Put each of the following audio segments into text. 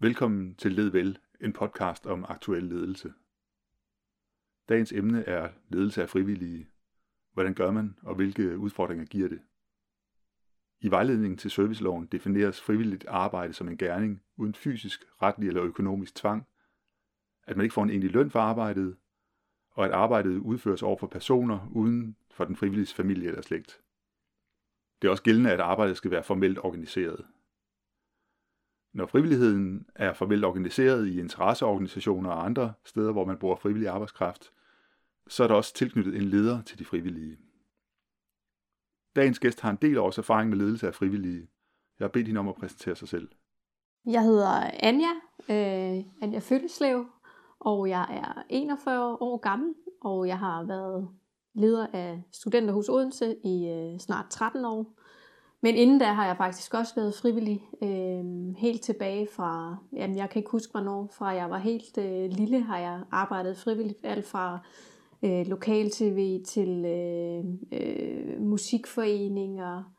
Velkommen til Led Vel, en podcast om aktuel ledelse. Dagens emne er ledelse af frivillige. Hvordan gør man, og hvilke udfordringer giver det? I vejledningen til serviceloven defineres frivilligt arbejde som en gerning uden fysisk, retlig eller økonomisk tvang, at man ikke får en egentlig løn for arbejdet, og at arbejdet udføres over for personer uden for den frivilliges familie eller slægt. Det er også gældende, at arbejdet skal være formelt organiseret. Når frivilligheden er formelt organiseret i interesseorganisationer og andre steder, hvor man bruger frivillig arbejdskraft, så er der også tilknyttet en leder til de frivillige. Dagens gæst har en del års erfaring med ledelse af frivillige. Jeg har bedt hende om at præsentere sig selv. Jeg hedder Anja Følleslev, og jeg er 41 år gammel, og jeg har været leder af Studenterhus Odense i snart 13 år. Men inden da har jeg faktisk også været frivillig helt tilbage fra, jeg kan ikke huske hvornår, fra jeg var helt lille, har jeg arbejdet frivilligt, alt fra lokal-tv til musikforeninger,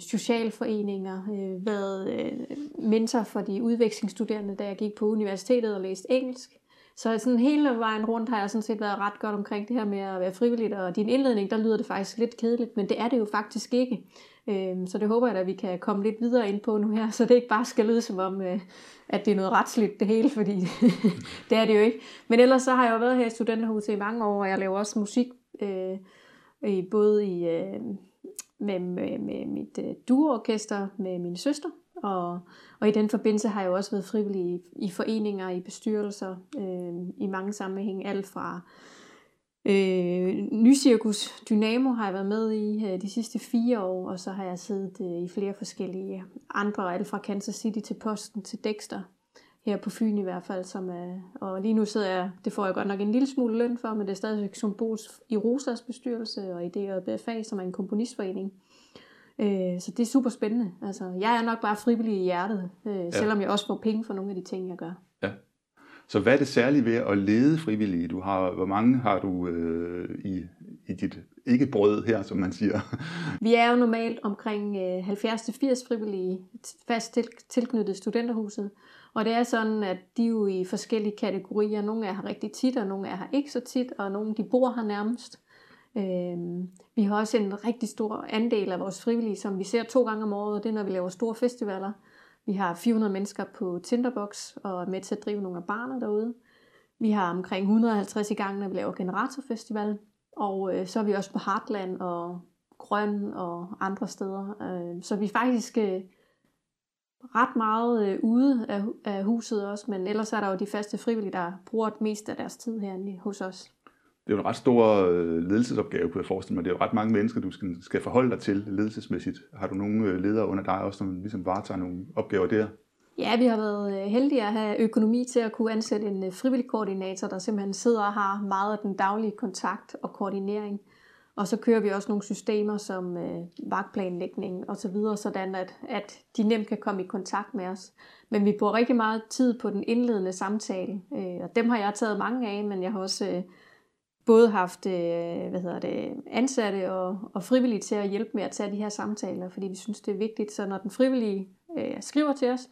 socialforeninger, været mentor for de udvekslingsstuderende, da jeg gik på universitetet og læste engelsk. Så sådan hele vejen rundt har jeg sådan set været ret godt omkring det her med at være frivilligt, og din indledning, der lyder det faktisk lidt kedeligt, men det er det jo faktisk ikke. Så det håber jeg da, at vi kan komme lidt videre ind på nu her, så det ikke bare skal lyde som om, at det er noget retsligt det hele, fordi det er det jo ikke. Men ellers så har jeg jo været her i Studenterhuset i mange år, og jeg laver også musik, både med mit duoorkester med min søster. Og i den forbindelse har jeg også været frivillig i foreninger, i bestyrelser, i mange sammenhæng. Alt fra Nysirkus Dynamo har jeg været med i de sidste 4 år, og så har jeg siddet i flere forskellige andre, alt fra Kansas City til Posten til Dexter, her på Fyn i hvert fald. Og lige nu sidder jeg, det får jeg godt nok en lille smule løn for, men det er stadig symbolsk i Rosas bestyrelse og i DRBFA, som er en komponistforening. Så det er super spændende. Altså, jeg er nok bare frivillig i hjertet, selvom jeg også får penge for nogle af de ting, jeg gør. Ja. Så hvad er det særligt ved at lede frivillige? Hvor mange har du i dit ikke-brød her, som man siger? Vi er jo normalt omkring 70-80 frivillige fast tilknyttet Studenterhuset. Og det er sådan, at de er jo i forskellige kategorier. Nogle er her rigtig tit, og nogle er her ikke så tit, og nogle de bor her nærmest. Vi har også en rigtig stor andel af vores frivillige, som vi ser 2 gange om året, og det er, når vi laver store festivaler. Vi har 400 mennesker på Tinderbox og er med til at drive nogle af barna derude. Vi har omkring 150 i gang, når vi laver Generatorfestival, og så er vi også på Heartland og Grøn og andre steder. Så vi er faktisk ret meget ude af huset også, men ellers er der jo de faste frivillige, der bruger det meste af deres tid herinde hos os. Det er jo en ret stor ledelsesopgave, kunne jeg forestille mig. Det er jo ret mange mennesker, du skal forholde dig til ledelsesmæssigt. Har du nogle ledere under dig også, som ligesom varetager nogle opgaver der? Ja, vi har været heldige at have økonomi til at kunne ansætte en frivillig koordinator, der simpelthen sidder og har meget af den daglige kontakt og koordinering. Og så kører vi også nogle systemer som vagtplanlægning og så videre, sådan at de nemt kan komme i kontakt med os. Men vi bruger rigtig meget tid på den indledende samtale, og dem har jeg taget mange af, men jeg har også både haft ansatte og frivillige til at hjælpe med at tage de her samtaler, fordi vi synes, det er vigtigt. Så når den frivillige skriver til os,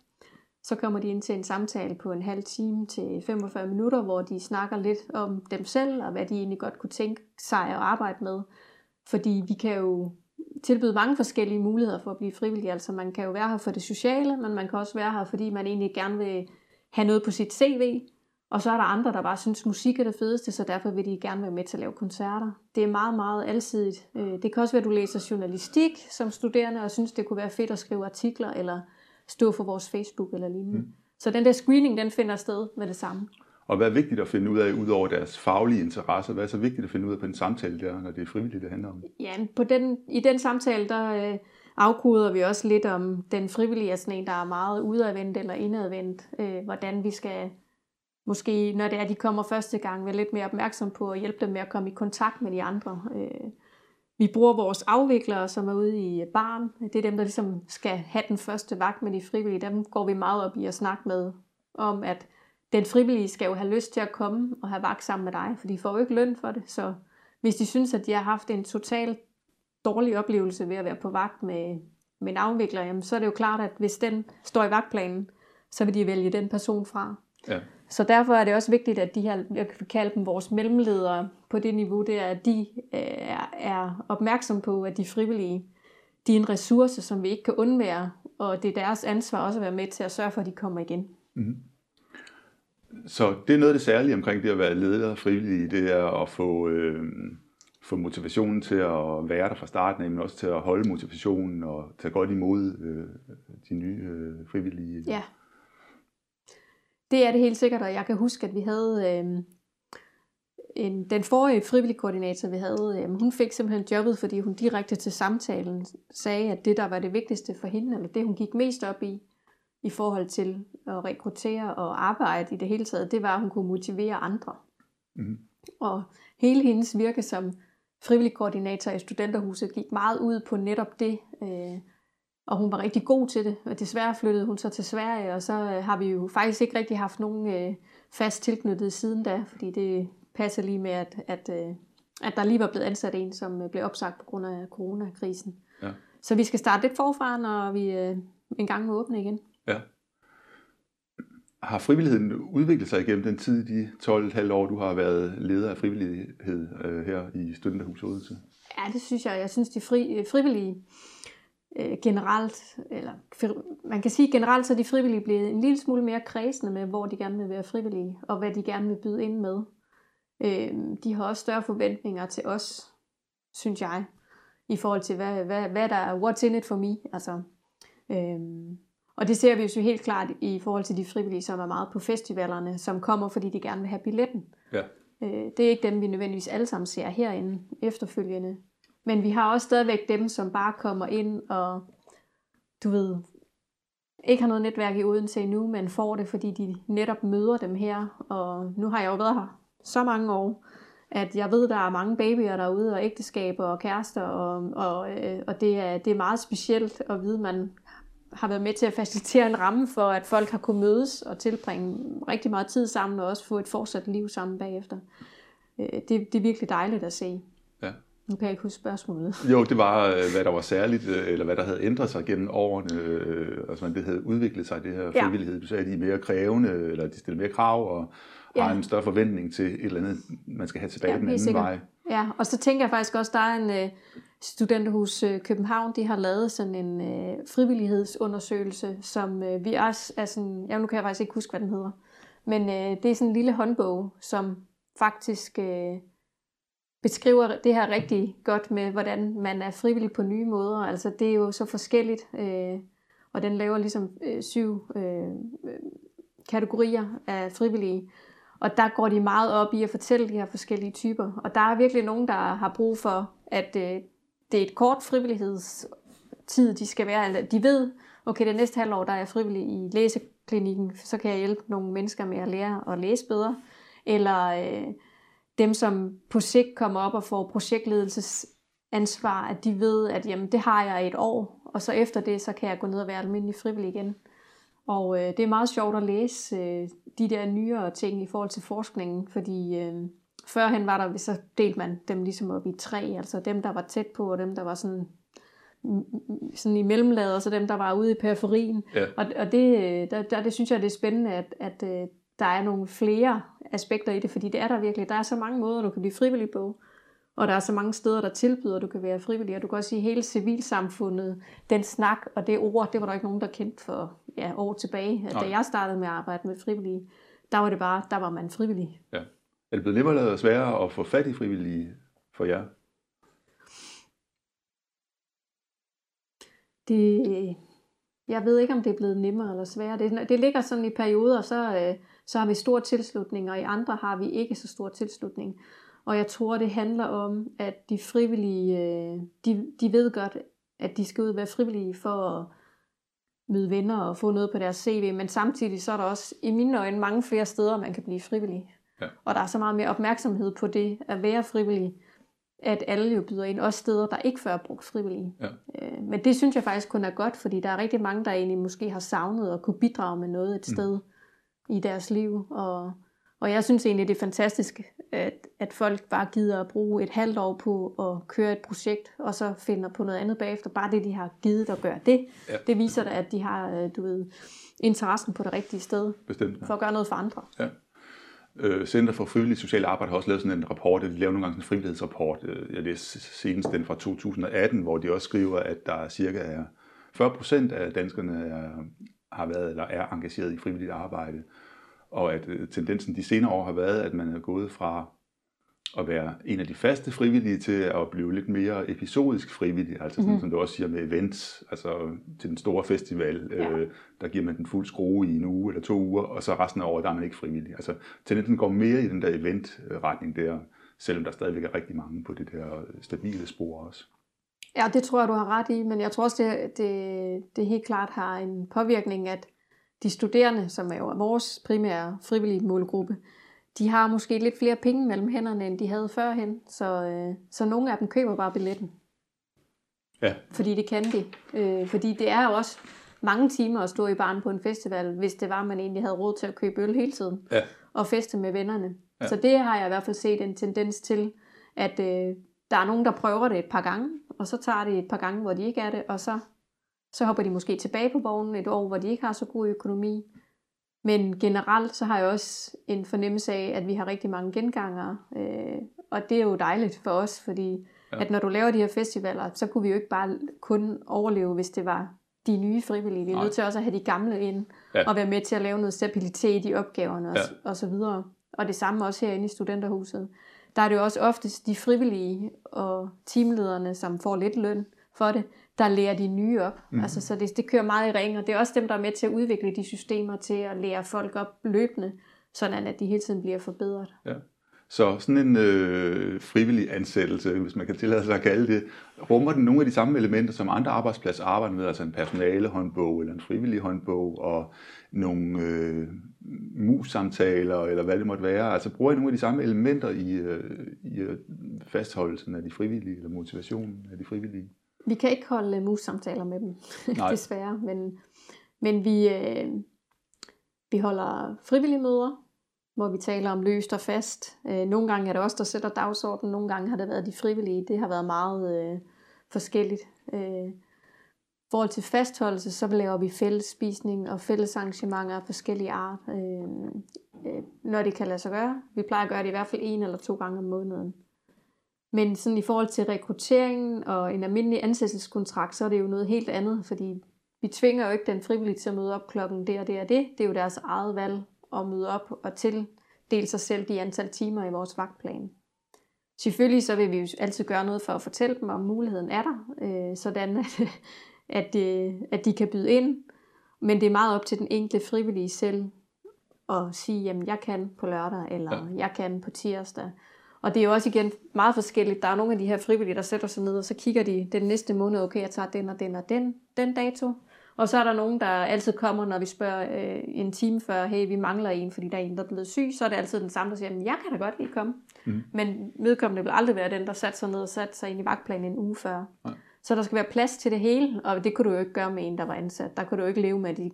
så kommer de ind til en samtale på en halv time til 45 minutter, hvor de snakker lidt om dem selv og hvad de egentlig godt kunne tænke sig at arbejde med. Fordi vi kan jo tilbyde mange forskellige muligheder for at blive frivillig. Altså man kan jo være her for det sociale, men man kan også være her, fordi man egentlig gerne vil have noget på sit CV. Og så er der andre, der bare synes, musik er det fedeste, så derfor vil de gerne være med til at lave koncerter. Det er meget, meget alsidigt. Det kan også være, at du læser journalistik som studerende og synes, det kunne være fedt at skrive artikler eller stå for vores Facebook eller lignende. Så den der screening, den finder sted med det samme. Og hvad er vigtigt at finde ud af, ud over deres faglige interesser? Hvad er så vigtigt at finde ud af på en samtale der, når det er frivilligt, det handler om? Ja, i den samtale, der afkoder vi også lidt om den frivillige, altså en, der er meget udadvendt eller indadvendt, hvordan vi skal. Måske når det er, de kommer første gang, være lidt mere opmærksom på at hjælpe dem med at komme i kontakt med de andre. Vi bruger vores afviklere, som er ude i baren. Det er dem, der ligesom skal have den første vagt med de frivillige. Dem går vi meget op i at snakke med om, at den frivillige skal jo have lyst til at komme og have vagt sammen med dig, for de får jo ikke løn for det. Så hvis de synes, at de har haft en total dårlig oplevelse ved at være på vagt med en afvikler, jamen, så er det jo klart, at hvis den står i vagtplanen, så vil de vælge den person fra. Ja. Så derfor er det også vigtigt, at de her, jeg kan kalde dem vores mellemledere på det niveau, det er, at de er opmærksom på, at de frivillige, de er en ressource, som vi ikke kan undvære, og det er deres ansvar også at være med til at sørge for, at de kommer igen. Mm-hmm. Så det er noget af det særlige omkring det at være leder og frivillige, det er at få motivationen til at være der fra starten, men også til at holde motivationen og tage godt imod de nye frivillige. Ja, det er det helt sikkert, og jeg kan huske, at vi havde den forrige frivillige koordinator, vi havde, hun fik simpelthen jobbet, fordi hun direkte til samtalen sagde, at det der var det vigtigste for hende, eller det hun gik mest op i forhold til at rekruttere og arbejde i det hele taget, det var, at hun kunne motivere andre. Mm. Og hele hendes virke som frivillig koordinator i Studenterhuset gik meget ud på netop det, og hun var rigtig god til det. Og desværre flyttede hun så til Sverige, og så har vi jo faktisk ikke rigtig haft nogen fast tilknyttet siden da, fordi det passer lige med, at der lige var blevet ansat en, som blev opsagt på grund af coronakrisen. Ja. Så vi skal starte lidt forfra, når vi en gang må åbne igen. Ja. Har frivilligheden udviklet sig igennem den tid, de 12,5 år, du har været leder af frivillighed her i Studenterhuset Odense? Ja, det synes jeg. Jeg synes, de frivillige generelt, eller man kan sige generelt, så de frivillige blevet en lille smule mere kredsende med, hvor de gerne vil være frivillige, og hvad de gerne vil byde ind med. De har også større forventninger til os, synes jeg, i forhold til, hvad der er what's in it for me. Altså, og det ser vi jo så helt klart i forhold til de frivillige, som er meget på festivalerne, som kommer, fordi de gerne vil have billetten. Ja. Det er ikke dem, vi nødvendigvis alle sammen ser herinde efterfølgende. Men vi har også stadigvæk dem, som bare kommer ind og, du ved, ikke har noget netværk i Odense endnu, men får det, fordi de netop møder dem her. Og nu har jeg jo været her så mange år, at jeg ved, der er mange babyer derude, og ægteskaber og kærester, og det er meget specielt at vide, man har været med til at facilitere en ramme for, at folk har kunnet mødes og tilbringe rigtig meget tid sammen, og også få et fortsat liv sammen bagefter. Det er virkelig dejligt at se. Ja. Nu kan jeg ikke huske spørgsmålet. Jo, det var, hvad der var særligt, eller hvad der havde ændret sig gennem årene, altså det havde udviklet sig, det her frivillighed. Ja. Du sagde, at de er mere krævende, eller de stiller mere krav, og har en større forventning til et eller andet, man skal have tilbage den anden vej. Ja, og så tænker jeg faktisk også, der er en Studenterhus København, de har lavet sådan en frivillighedsundersøgelse, som vi også er sådan, nu kan jeg faktisk ikke huske, hvad den hedder, men det er sådan en lille håndbog, som faktisk beskriver det her rigtig godt med, hvordan man er frivillig på nye måder. Altså det er jo så forskelligt, og den laver ligesom 7 kategorier af frivillige. Og der går de meget op i at fortælle de her forskellige typer. Og der er virkelig nogen, der har brug for, at det er et kort frivillighedstid, de skal være. De ved, okay, det næste halvår, der er jeg frivillig i læseklinikken, så kan jeg hjælpe nogle mennesker med at lære at læse bedre. Eller dem, som på sigt kommer op og får projektledelsesansvar, at de ved, at jamen, det har jeg i et år, og så efter det, så kan jeg gå ned og være almindelig frivillig igen. Og det er meget sjovt at læse de der nyere ting i forhold til forskningen, fordi førhen var der, så delte man dem ligesom op i 3, altså dem, der var tæt på, og dem, der var sådan i mellemlaget, og så dem, der var ude i periferien. Ja. Og det synes jeg, det er spændende, at der er nogle flere aspekter i det, fordi det er der virkelig. Der er så mange måder, du kan blive frivillig på, og der er så mange steder, der tilbyder, at du kan være frivillig, og du kan også sige, hele civilsamfundet, den snak og det ord, det var der ikke nogen, der kendte for år tilbage. Da jeg startede med at arbejde med frivillige, der var det bare, der var man frivillig. Ja. Er det blevet nemmere og sværere at få fat i frivillige for jer? Jeg ved ikke, om det er blevet nemmere eller sværere. Det ligger sådan i perioder, så har vi stor tilslutning, og i andre har vi ikke så stor tilslutning. Og jeg tror, det handler om, at de frivillige, de ved godt, at de skal ud og være frivillige for at møde venner og få noget på deres CV, men samtidig så er der også, i mine øjne, mange flere steder, man kan blive frivillig. Ja. Og der er så meget mere opmærksomhed på det at være frivillig, at alle jo byder ind, også steder, der ikke før har brugt frivillige. Ja. Men det synes jeg faktisk kun er godt, fordi der er rigtig mange, der egentlig måske har savnet at kunne bidrage med noget et sted i deres liv, og Og jeg synes egentlig, det er fantastisk, at folk bare gider at bruge et halvt år på at køre et projekt, og så finder på noget andet bagefter. Bare det, de har givet at gøre det, ja. Det viser da, at de har interessen på det rigtige sted. Bestemt, ja. For at gøre noget for andre. Ja. Center for Frivilligt socialt arbejde har også lavet sådan en rapport, de laver nogle gange en frivillighedsrapport. Jeg læste senest den fra 2018, hvor de også skriver, at der cirka er 40% af danskerne har været eller er engageret i frivilligt arbejde. Og at tendensen de senere år har været, at man er gået fra at være en af de faste frivillige til at blive lidt mere episodisk frivillig, altså sådan, som du også siger med events, altså til den store festival, der giver man den fuld skrue i en uge eller 2 uger, og så resten af året der er man ikke frivillig. Altså tendensen går mere i den der eventretning der, selvom der stadigvæk er rigtig mange på det der stabile spor også. Ja, det tror jeg, du har ret i, men jeg tror også, det helt klart har en påvirkning, at de studerende, som er jo vores primære frivillige målgruppe, de har måske lidt flere penge mellem hænderne, end de havde førhen, så nogle af dem køber bare billetten. Ja. Fordi det kan de. Fordi det er jo også mange timer at stå i baren på en festival, hvis det var, man egentlig havde råd til at købe øl hele tiden, ja. Og feste med vennerne. Ja. Så det har jeg i hvert fald set en tendens til, at der er nogen, der prøver det et par gange, og så tager det et par gange, hvor de ikke er det, og så hopper de måske tilbage på vognen et år, hvor de ikke har så god økonomi. Men generelt så har jeg også en fornemmelse af, at vi har rigtig mange gengangere. Og det er jo dejligt for os, fordi at når du laver de her festivaler, så kunne vi jo ikke bare kun overleve, hvis det var de nye frivillige. Vi er nødt til også at have de gamle ind og være med til at lave noget stabilitet i opgaverne og så videre. Og det samme også herinde i Studenterhuset. Der er det jo også oftest de frivillige og teamlederne, som får lidt løn for det, der lærer de nye op. Altså, så det kører meget i ring, og det er også dem, der er med til at udvikle de systemer til at lære folk op løbende, sådan at de hele tiden bliver forbedret. Ja. Så sådan en frivillig ansættelse, hvis man kan tillade sig at kalde det, rummer den nogle af de samme elementer, som andre arbejdspladser arbejder med, altså en personalehåndbog eller en frivillig håndbog og nogle mus-samtaler eller hvad det måtte være. Altså bruger I nogle af de samme elementer i fastholdelsen af de frivillige eller motivationen af de frivillige? Vi kan ikke holde mus-samtaler med dem, desværre, men vi holder frivillige møder, hvor vi taler om løst og fast. Nogle gange er det os, der sætter dagsordenen, nogle gange har det været de frivillige. Det har været meget forskelligt. I forhold til fastholdelse, så laver vi fællesspisning og fællesarrangementer af forskellige art, når det kan lade sig gøre. Vi plejer at gøre det i hvert fald 1 eller 2 gange om måneden. Men sådan i forhold til rekrutteringen og en almindelig ansættelseskontrakt, så er det jo noget helt andet, fordi vi tvinger jo ikke den frivillige til at møde op klokken det og det og det. Det er jo deres eget valg at møde op og tildele sig selv de antal timer i vores vagtplan. Selvfølgelig så vil vi jo altid gøre noget for at fortælle dem, om muligheden er der, sådan at de kan byde ind. Men det er meget op til den enkelte frivillige selv at sige, jamen jeg kan på lørdag, eller jeg kan på tirsdag. Og det er jo også igen meget forskelligt. Der er nogle af de her frivillige, der sætter sig ned, og så kigger de den næste måned, okay, jeg tager den og den og den dato. Og så er der nogen, der altid kommer, når vi spørger en time før, hey, vi mangler en, fordi der er en, der er blevet syg. Så er det altid den samme, der siger, jamen, jeg kan da godt lige komme. Men vedkommende vil aldrig være den, der satte sig ned og satte sig ind i vagtplanen en uge før. Ja. Så der skal være plads til det hele, og det kunne du jo ikke gøre med en, der var ansat. Der kunne du jo ikke leve med, at de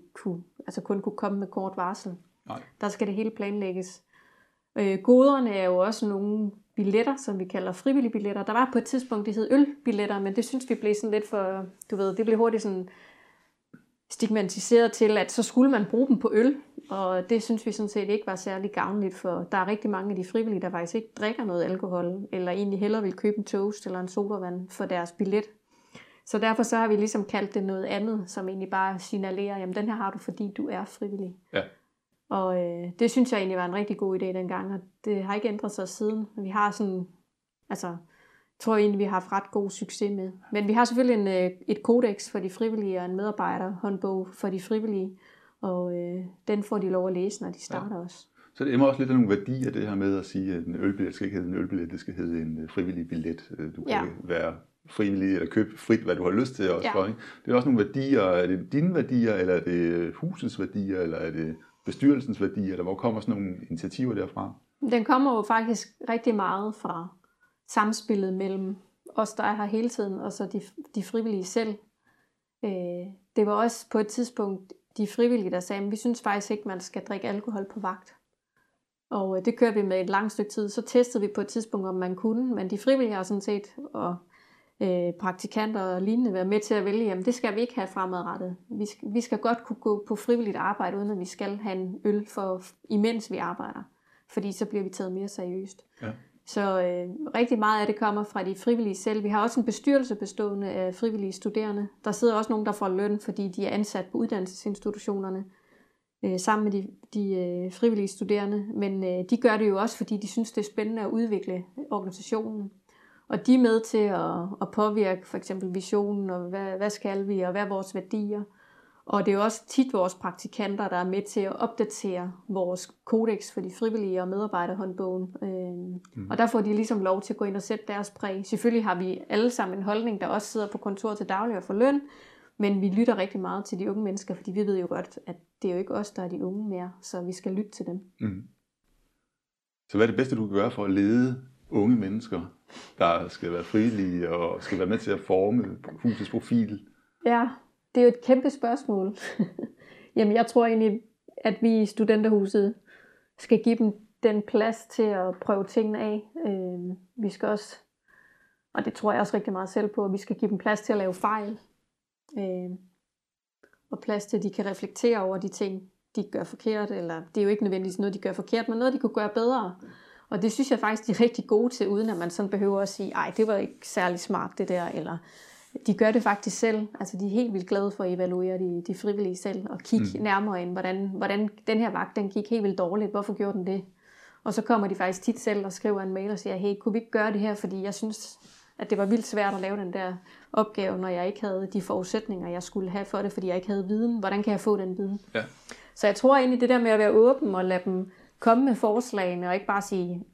kun kunne komme med kort varsel. Nej. Der skal det hele planlægges. Goderne er jo også nogle billetter, som vi kalder frivillige billetter. Der var på et tidspunkt, de hed ølbilletter, men det synes vi blev sådan lidt for, det blev hurtigt sådan stigmatiseret til, at så skulle man bruge dem på øl, og det synes vi sådan set ikke var særlig gavnligt, for der er rigtig mange af de frivillige, der faktisk ikke drikker noget alkohol, eller egentlig hellere vil købe en toast eller en sodavand for deres billet. Så derfor så har vi ligesom kaldt det noget andet, som egentlig bare signalerer, jamen den her har du, fordi du er frivillig. Ja. Og det synes jeg egentlig var en rigtig god idé dengang, og det har ikke ændret sig siden. Vi har sådan, tror jeg egentlig, vi har haft ret god succes med. Men vi har selvfølgelig et kodex for de frivillige og en medarbejderhåndbog for de frivillige, og den får de lov at læse, når de starter også. Så det emmer også lidt af nogle værdier, det her med at sige, at en ølbillet skal ikke hedde en ølbillet, det skal hedde en frivillig billet. Du kan ikke være frivillig eller købe frit, hvad du har lyst til også for, ikke? Det er også nogle værdier. Er det dine værdier, eller er det husets værdier, eller er det bestyrelsens værdier, eller hvor kommer sådan nogle initiativer derfra? Den kommer jo faktisk rigtig meget fra samspillet mellem os, der er her hele tiden, og så de frivillige selv. Det var også på et tidspunkt de frivillige, der sagde, at vi synes faktisk ikke, man skal drikke alkohol på vagt. Og det kører vi med et langt stykke tid. Så testede vi på et tidspunkt, om man kunne, men de frivillige har sådan set, og praktikanter og lignende, være med til at vælge, jamen det skal vi ikke have fremadrettet. Vi skal godt kunne gå på frivilligt arbejde, uden at vi skal have en øl, for, imens vi arbejder. Fordi så bliver vi taget mere seriøst. Ja. Så rigtig meget af det kommer fra de frivillige selv. Vi har også en bestyrelse bestående af frivillige studerende. Der sidder også nogen, der får løn, fordi de er ansat på uddannelsesinstitutionerne, sammen med de frivillige studerende. Men de gør det jo også, fordi de synes, det er spændende at udvikle organisationen. Og de er med til at påvirke for eksempel visionen, og hvad skal vi, og hvad er vores værdier. Og det er jo også tit vores praktikanter, der er med til at opdatere vores kodex for de frivillige og medarbejderhåndbogen. Og der får de ligesom lov til at gå ind og sætte deres præg. Selvfølgelig har vi alle sammen en holdning, der også sidder på kontor til daglig og får løn, men vi lytter rigtig meget til de unge mennesker, fordi vi ved jo godt, at det er jo ikke os, der er de unge mere, så vi skal lytte til dem. Mm. Så hvad er det bedste, du kan gøre for at lede unge mennesker, der skal være frivillige og skal være med til at forme husets profil? Ja, det er jo et kæmpe spørgsmål. Jamen, jeg tror egentlig, at vi i Studenterhuset skal give dem den plads til at prøve tingene af. Vi skal også, og det tror jeg også rigtig meget selv på, at vi skal give dem plads til at lave fejl. Og plads til, at de kan reflektere over de ting, de gør forkert. Eller det er jo ikke nødvendigvis noget, de gør forkert, men noget, de kunne gøre bedre. Og det synes jeg faktisk, de er rigtig gode til, uden at man sådan behøver at sige, ej, det var ikke særlig smart det der, eller de gør det faktisk selv. Altså de er helt vildt glade for at evaluere de frivillige selv, og kigge nærmere ind, hvordan den her vagt, den gik helt vildt dårligt, hvorfor gjorde den det? Og så kommer de faktisk tit selv og skriver en mail og siger, hey, kunne vi ikke gøre det her, fordi jeg synes, at det var vildt svært at lave den der opgave, når jeg ikke havde de forudsætninger, jeg skulle have for det, fordi jeg ikke havde viden. Hvordan kan jeg få den viden? Ja. Så jeg tror egentlig, det der med at være åben og lade dem komme med forslagene, og ikke bare sige,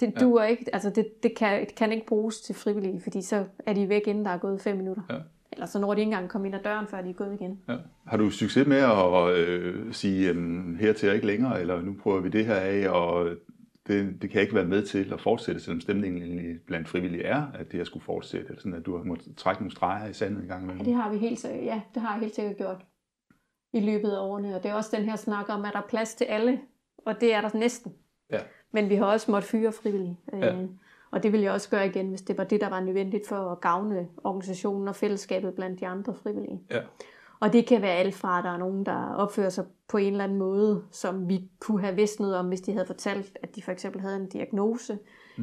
det duer ikke, altså det kan ikke bruges til frivillige, fordi så er de væk, inden der er gået 5 minutter. Ja. Eller så når de ikke engang kommer ind ad døren, før de er gået igen. Ja. Har du succes med at sige, hertil er ikke længere, eller nu prøver vi det her af, og det kan ikke være med til at fortsætte, selvom stemningen blandt frivillige er, at det her skulle fortsætte, eller sådan, at du har måttet trække nogle streger i sandet en gang imellem? Ja, det har jeg helt sikkert gjort i løbet af årene, og det er også den her snak om, at der er plads til alle, og det er der næsten. Ja. Men vi har også måttet fyre frivillige, og det ville jeg også gøre igen, hvis det var det, der var nødvendigt for at gavne organisationen og fællesskabet blandt de andre frivillige. Ja. Og det kan være alt fra, at der er nogen, der opfører sig på en eller anden måde, som vi kunne have vidst noget om, hvis de havde fortalt, at de for eksempel havde en diagnose,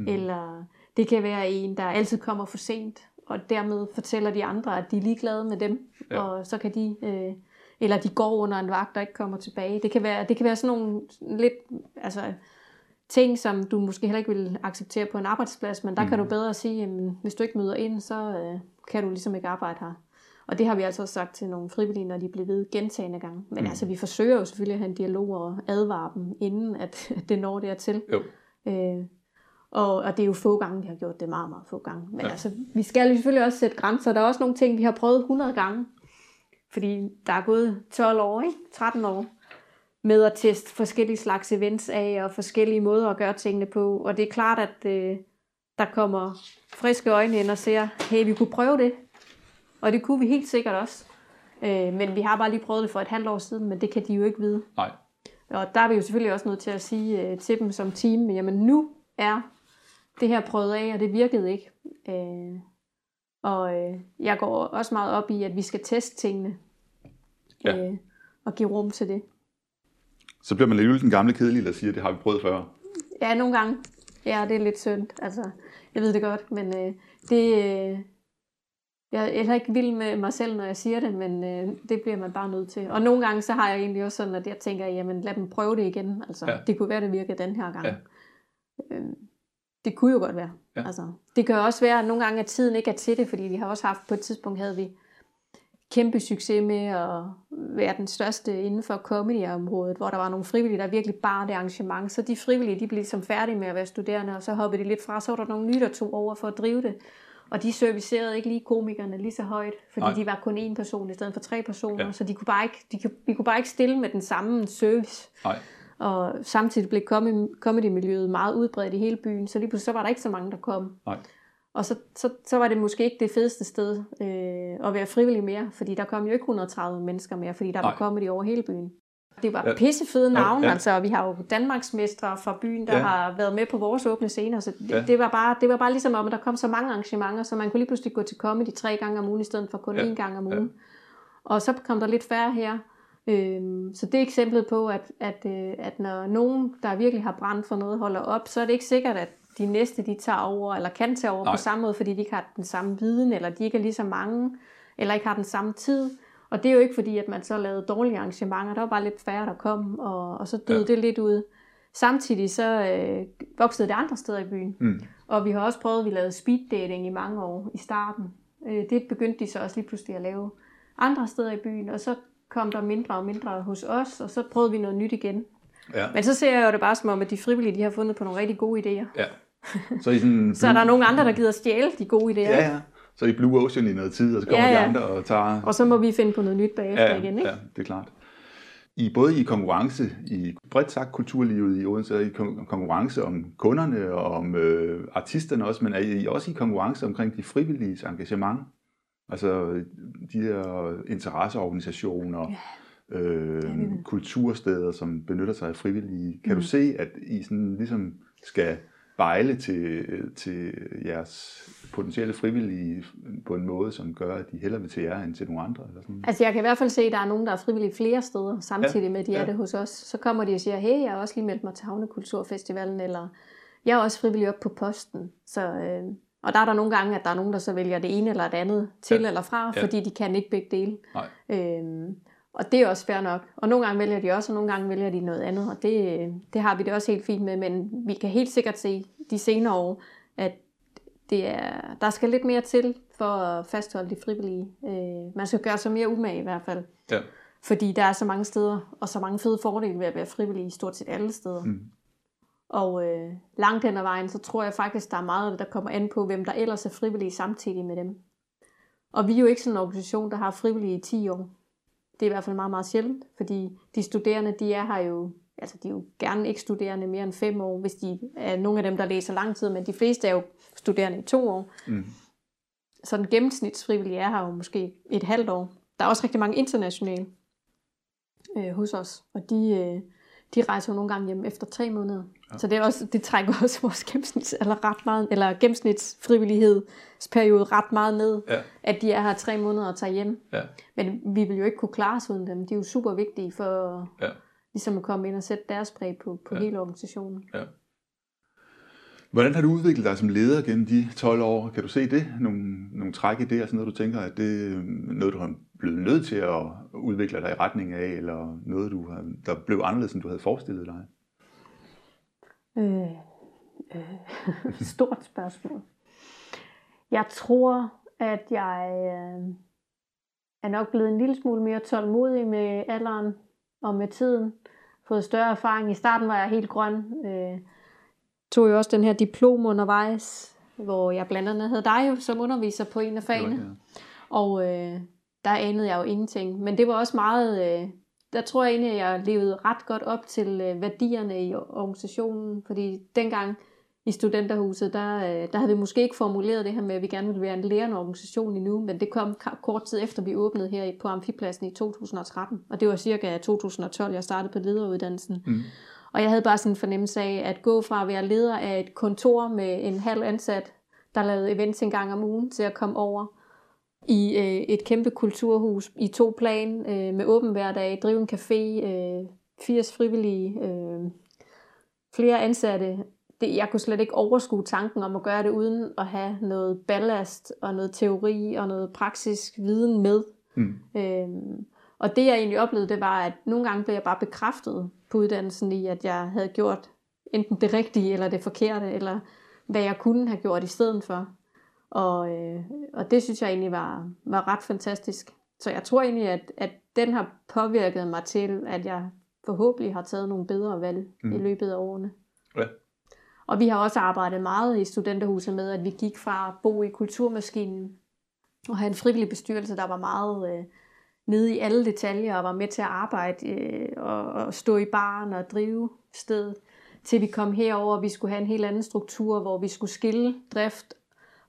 eller det kan være en, der altid kommer for sent, og dermed fortæller de andre, at de er ligeglade med dem, og så kan de... Eller de går under en vagt og ikke kommer tilbage. Det kan være sådan nogle lidt, altså, ting, som du måske heller ikke vil acceptere på en arbejdsplads, men der kan du bedre sige, jamen, hvis du ikke møder ind, så kan du ligesom ikke arbejde her. Og det har vi altså også sagt til nogle frivillige, når de bliver ved gentagende gange. Men altså, vi forsøger jo selvfølgelig at have en dialog og advare dem, inden at det når dertil. Og det er jo få gange, vi har gjort det, meget, meget få gange. Men altså, vi skal jo selvfølgelig også sætte grænser. Der er også nogle ting, vi har prøvet 100 gange. Fordi der er gået 12 år, ikke? 13 år, med at teste forskellige slags events af, og forskellige måder at gøre tingene på. Og det er klart, at der kommer friske øjne ind og siger, hey, vi kunne prøve det. Og det kunne vi helt sikkert også. Men vi har bare lige prøvet det for et halvt år siden, men det kan de jo ikke vide. Nej. Og der er vi jo selvfølgelig også nødt til at sige til dem som team, jamen nu er det her prøvet af, og det virkede ikke. Og jeg går også meget op i, at vi skal teste tingene og give rum til det. Så bliver man lidt den gamle kedelige, der siger, at det har vi prøvet før. Ja, nogle gange. Ja, det er lidt synd. Altså, jeg ved det godt, men jeg er heller ikke vild med mig selv, når jeg siger det, men det bliver man bare nødt til. Og nogle gange så har jeg egentlig også sådan, at jeg tænker, jamen lad dem prøve det igen. Altså, det kunne være, det virkede den her gang. Ja. Det kunne jo godt være. Ja. Altså, det kan også være, at nogle gange at tiden ikke er til det, fordi vi har også haft, på et tidspunkt havde vi kæmpe succes med at være den største inden for comedy-området, hvor der var nogle frivillige, der virkelig bar det arrangement. Så de frivillige, de blev ligesom færdige med at være studerende, og så hoppede de lidt fra, så var der nogle nye, der tog over for at drive det. Og de servicerede ikke lige komikerne lige så højt, fordi de var kun én person i stedet for 3 personer, så de kunne bare ikke, vi kunne bare ikke stille med den samme service. Nej. Og samtidig blev comedy-miljøet meget udbredt i hele byen, så lige pludselig så var der ikke så mange, der kom. Nej. Og så var det måske ikke det fedeste sted at være frivillig mere, fordi der kom jo ikke 130 mennesker mere, fordi der var comedy over hele byen. det var pissefede navne, altså, vi har jo danmarksmestre fra byen, der har været med på vores åbne scener, så det var bare ligesom om, at der kom så mange arrangementer, så man kunne lige pludselig gå til comedy 3 gange om ugen, i stedet for kun 1 gang om ugen. Og så kom der lidt færre her. Så det er eksemplet på, at når nogen, der virkelig har brændt for noget, holder op, så er det ikke sikkert, at de næste, de tager over, eller kan tage over på samme måde, fordi de ikke har den samme viden, eller de ikke er lige så mange, eller ikke har den samme tid. Og det er jo ikke fordi, at man så lavede dårlige arrangementer. Der var bare lidt færre, der kom, og så døde det lidt ud. Samtidig så voksede det andre steder i byen. Mm. Og vi har også prøvet, at vi lavede speeddating i mange år i starten. Det begyndte de så også lige pludselig at lave andre steder i byen, og så kom der mindre og mindre hos os, og så prøvede vi noget nyt igen. Ja. Men så ser jeg jo det bare som om, at de frivillige, de har fundet på nogle rigtig gode idéer. Ja. Så, så er der nogle andre, der gider stjæle de gode idéer. Ja, ja. Så i Blue Ocean i noget tid, og så kommer de andre og tager... Og så må vi finde på noget nyt bagefter igen, ikke? Ja, det er klart. Både i konkurrence, i bredt sagt kulturlivet i Odense, i konkurrence om kunderne og om artisterne også, men er også i konkurrence omkring de frivilliges engagement. Altså de her interesseorganisationer, kultursteder, som benytter sig af frivillige. Kan du se, at I sådan ligesom skal bejle til jeres potentielle frivillige på en måde, som gør, at de hellere vil til jer end til nogle andre? Eller sådan? Altså jeg kan i hvert fald se, at der er nogen, der er frivillige flere steder, samtidig med, at de er det hos os. Så kommer de og siger, hey, jeg har også lige meldt mig til Havnekulturfestivalen, eller jeg er også frivillig op på Posten. Så... Og der er der nogle gange, at der er nogen, der så vælger det ene eller det andet til eller fra, fordi de kan ikke begge dele. Og det er også fair nok. Og nogle gange vælger de også, og nogle gange vælger de noget andet. Og det har vi det også helt fint med, men vi kan helt sikkert se de senere år, at der skal lidt mere til for at fastholde de frivillige. Man skal gøre sig mere umage i hvert fald. Ja. Fordi der er så mange steder, og så mange fede fordele ved at være frivillige stort set alle steder. Mm. Og langt hen ad vejen, så tror jeg faktisk, der er meget, der kommer an på, hvem der ellers er frivillige samtidig med dem. Og vi er jo ikke sådan en organisation, der har frivillige i 10 år. Det er i hvert fald meget, meget sjældent, fordi de studerende, de er her jo, altså de er jo gerne ikke studerende mere end 5 år, hvis de er nogle af dem, der læser lang tid, men de fleste er jo studerende i 2 år. Mm. Så den gennemsnitsfrivillige er her jo måske et halvt år. Der er også rigtig mange internationale hos os, og de rejser jo nogle gange hjem efter 3 måneder. Ja. Så det trækker også vores gennemsnitsfrivillighedsperiode ret meget ned, at de er her 3 måneder og tager hjem. Ja. Men vi vil jo ikke kunne klare os uden dem. De er jo super vigtige for ligesom at komme ind og sætte deres præg på hele organisationen. Ja. Hvordan har du udviklet dig som leder gennem de 12 år? Kan du se det? Nogle træk i det, og sådan noget, du tænker, at det er noget, du har blevet nødt til at udvikle dig i retning af, eller noget, der blev anderledes, end du havde forestillet dig? Stort spørgsmål. Jeg tror, at jeg er nok blevet en lille smule mere tålmodig med alderen og med tiden. Fået større erfaring. I starten var jeg helt grøn. Tog jo også den her diplom undervejs, hvor jeg blandt andet havde dig jo som underviser på en af fagene. Og der anede jeg jo ingenting. Men det var også meget... Der tror jeg egentlig, at jeg levede ret godt op til værdierne i organisationen. Fordi dengang i Studenterhuset, der havde vi måske ikke formuleret det her med, at vi gerne ville være en lærende organisation endnu. Men det kom kort tid efter, vi åbnede her på Amfipladsen i 2013. Og det var cirka 2012, jeg startede på lederuddannelsen. Mm. Og jeg havde bare sådan en fornemmelse af, at gå fra at være leder af et kontor med en halv ansat, der lavede events en gang om ugen, til at komme over i et kæmpe kulturhus i 2 plan, med åben hverdag, drive en café, 80 frivillige, flere ansatte. Jeg kunne slet ikke overskue tanken om at gøre det uden at have noget ballast og noget teori og noget praktisk viden med. Mm. Og det jeg egentlig oplevede, det var, at nogle gange blev jeg bare bekræftet på uddannelsen i, at jeg havde gjort enten det rigtige eller det forkerte, eller hvad jeg kunne have gjort i stedet for. Og det synes jeg egentlig var ret fantastisk. Så jeg tror egentlig, at den har påvirket mig til, at jeg forhåbentlig har taget nogle bedre valg i løbet af årene. Ja. Og vi har også arbejdet meget i Studenterhuset med, at vi gik fra at bo i kulturmaskinen og have en frivillig bestyrelse, der var meget nede i alle detaljer og var med til at arbejde og stå i baren og drive stedet, til vi kom herover, og vi skulle have en helt anden struktur, hvor vi skulle skille drift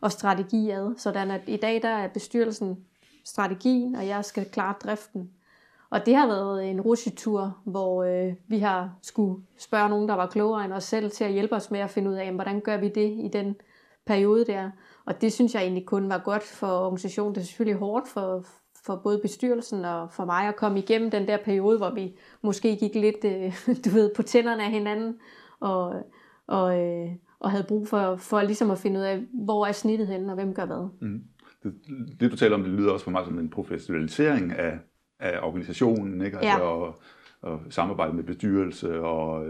og strategi ad, sådan at i dag der er bestyrelsen strategien, og jeg skal klare driften. Og det har været en rusjetur, hvor vi har skulle spørge nogen, der var klogere end os selv, til at hjælpe os med at finde ud af, hvordan gør vi det i den periode der. Og det synes jeg egentlig kun var godt for organisationen. Det er selvfølgelig hårdt for både bestyrelsen og for mig at komme igennem den der periode, hvor vi måske gik lidt på tænderne af hinanden og havde brug for ligesom at finde ud af, hvor er snittet henne, og hvem gør hvad. Mm. Det du taler om, det lyder også for mig som en professionalisering af organisationen, ikke? Altså, ja. og samarbejde med bestyrelse og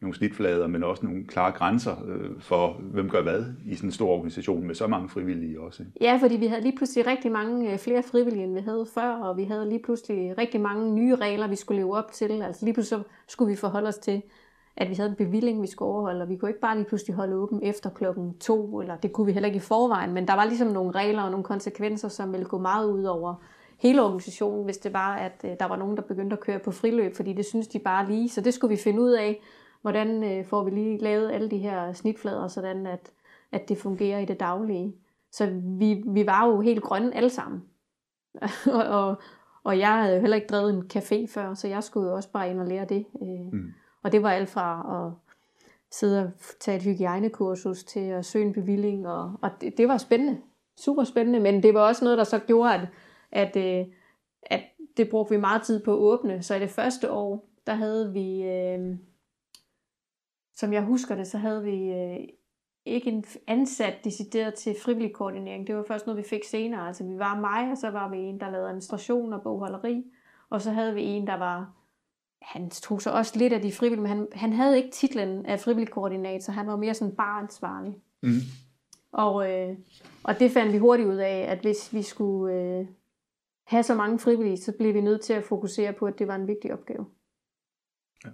nogle snitflader, men også nogle klare grænser for, hvem gør hvad i sådan en stor organisation med så mange frivillige også. Ikke? Ja, fordi vi havde lige pludselig rigtig mange flere frivillige, end vi havde før, og vi havde lige pludselig rigtig mange nye regler, vi skulle leve op til. Altså lige pludselig skulle vi forholde os til, at vi havde en bevilling, vi skulle overholde, og vi kunne ikke bare lige pludselig holde åben efter 2:00, eller det kunne vi heller ikke i forvejen, men der var ligesom nogle regler og nogle konsekvenser, som ville gå meget ud over hele organisationen, hvis det var, at der var nogen, der begyndte at køre på friløb, fordi det synes de bare lige, så det skulle vi finde ud af, hvordan får vi lige lavet alle de her snitflader, sådan at det fungerer i det daglige. Så vi var jo helt grønne alle sammen, og jeg havde jo heller ikke drevet en café før, så jeg skulle jo også bare ind og lære det. Og det var alt fra at sidde og tage et hygiejnekursus til at søge en bevilling, og det var spændende, super spændende, men det var også noget, der så gjorde, at det brugte vi meget tid på at åbne. Så i det første år, der havde vi, som jeg husker det, så havde vi ikke en ansat decideret til frivillig koordinering. Det var først noget, vi fik senere. Altså vi var mig, og så var vi en, der lavede administration og bogholderi, og så havde vi en, der var... Han tog så også lidt af de frivillige, men han havde ikke titlen af frivillig koordinator. Han var mere sådan baransvarlig. Mm. Og det fandt vi hurtigt ud af, at hvis vi skulle have så mange frivillige, så blev vi nødt til at fokusere på, at det var en vigtig opgave. Ja.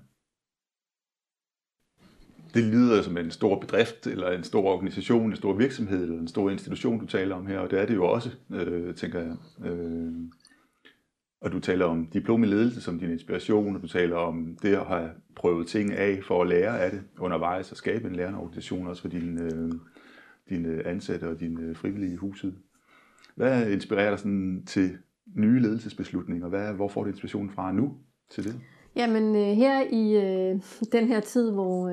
Det lyder som en stor bedrift, eller en stor organisation, en stor virksomhed, eller en stor institution, du taler om her. Og det er det jo også, tænker jeg. Og du taler om diplom i ledelse som din inspiration, og du taler om det at have prøvet ting af for at lære af det undervejs og skabe en lærende organisation også for dine ansatte og dine frivillige i huset. Hvad inspirerer dig sådan til nye ledelsesbeslutninger? Hvor får du inspirationen fra nu til det? Jamen her i den her tid, hvor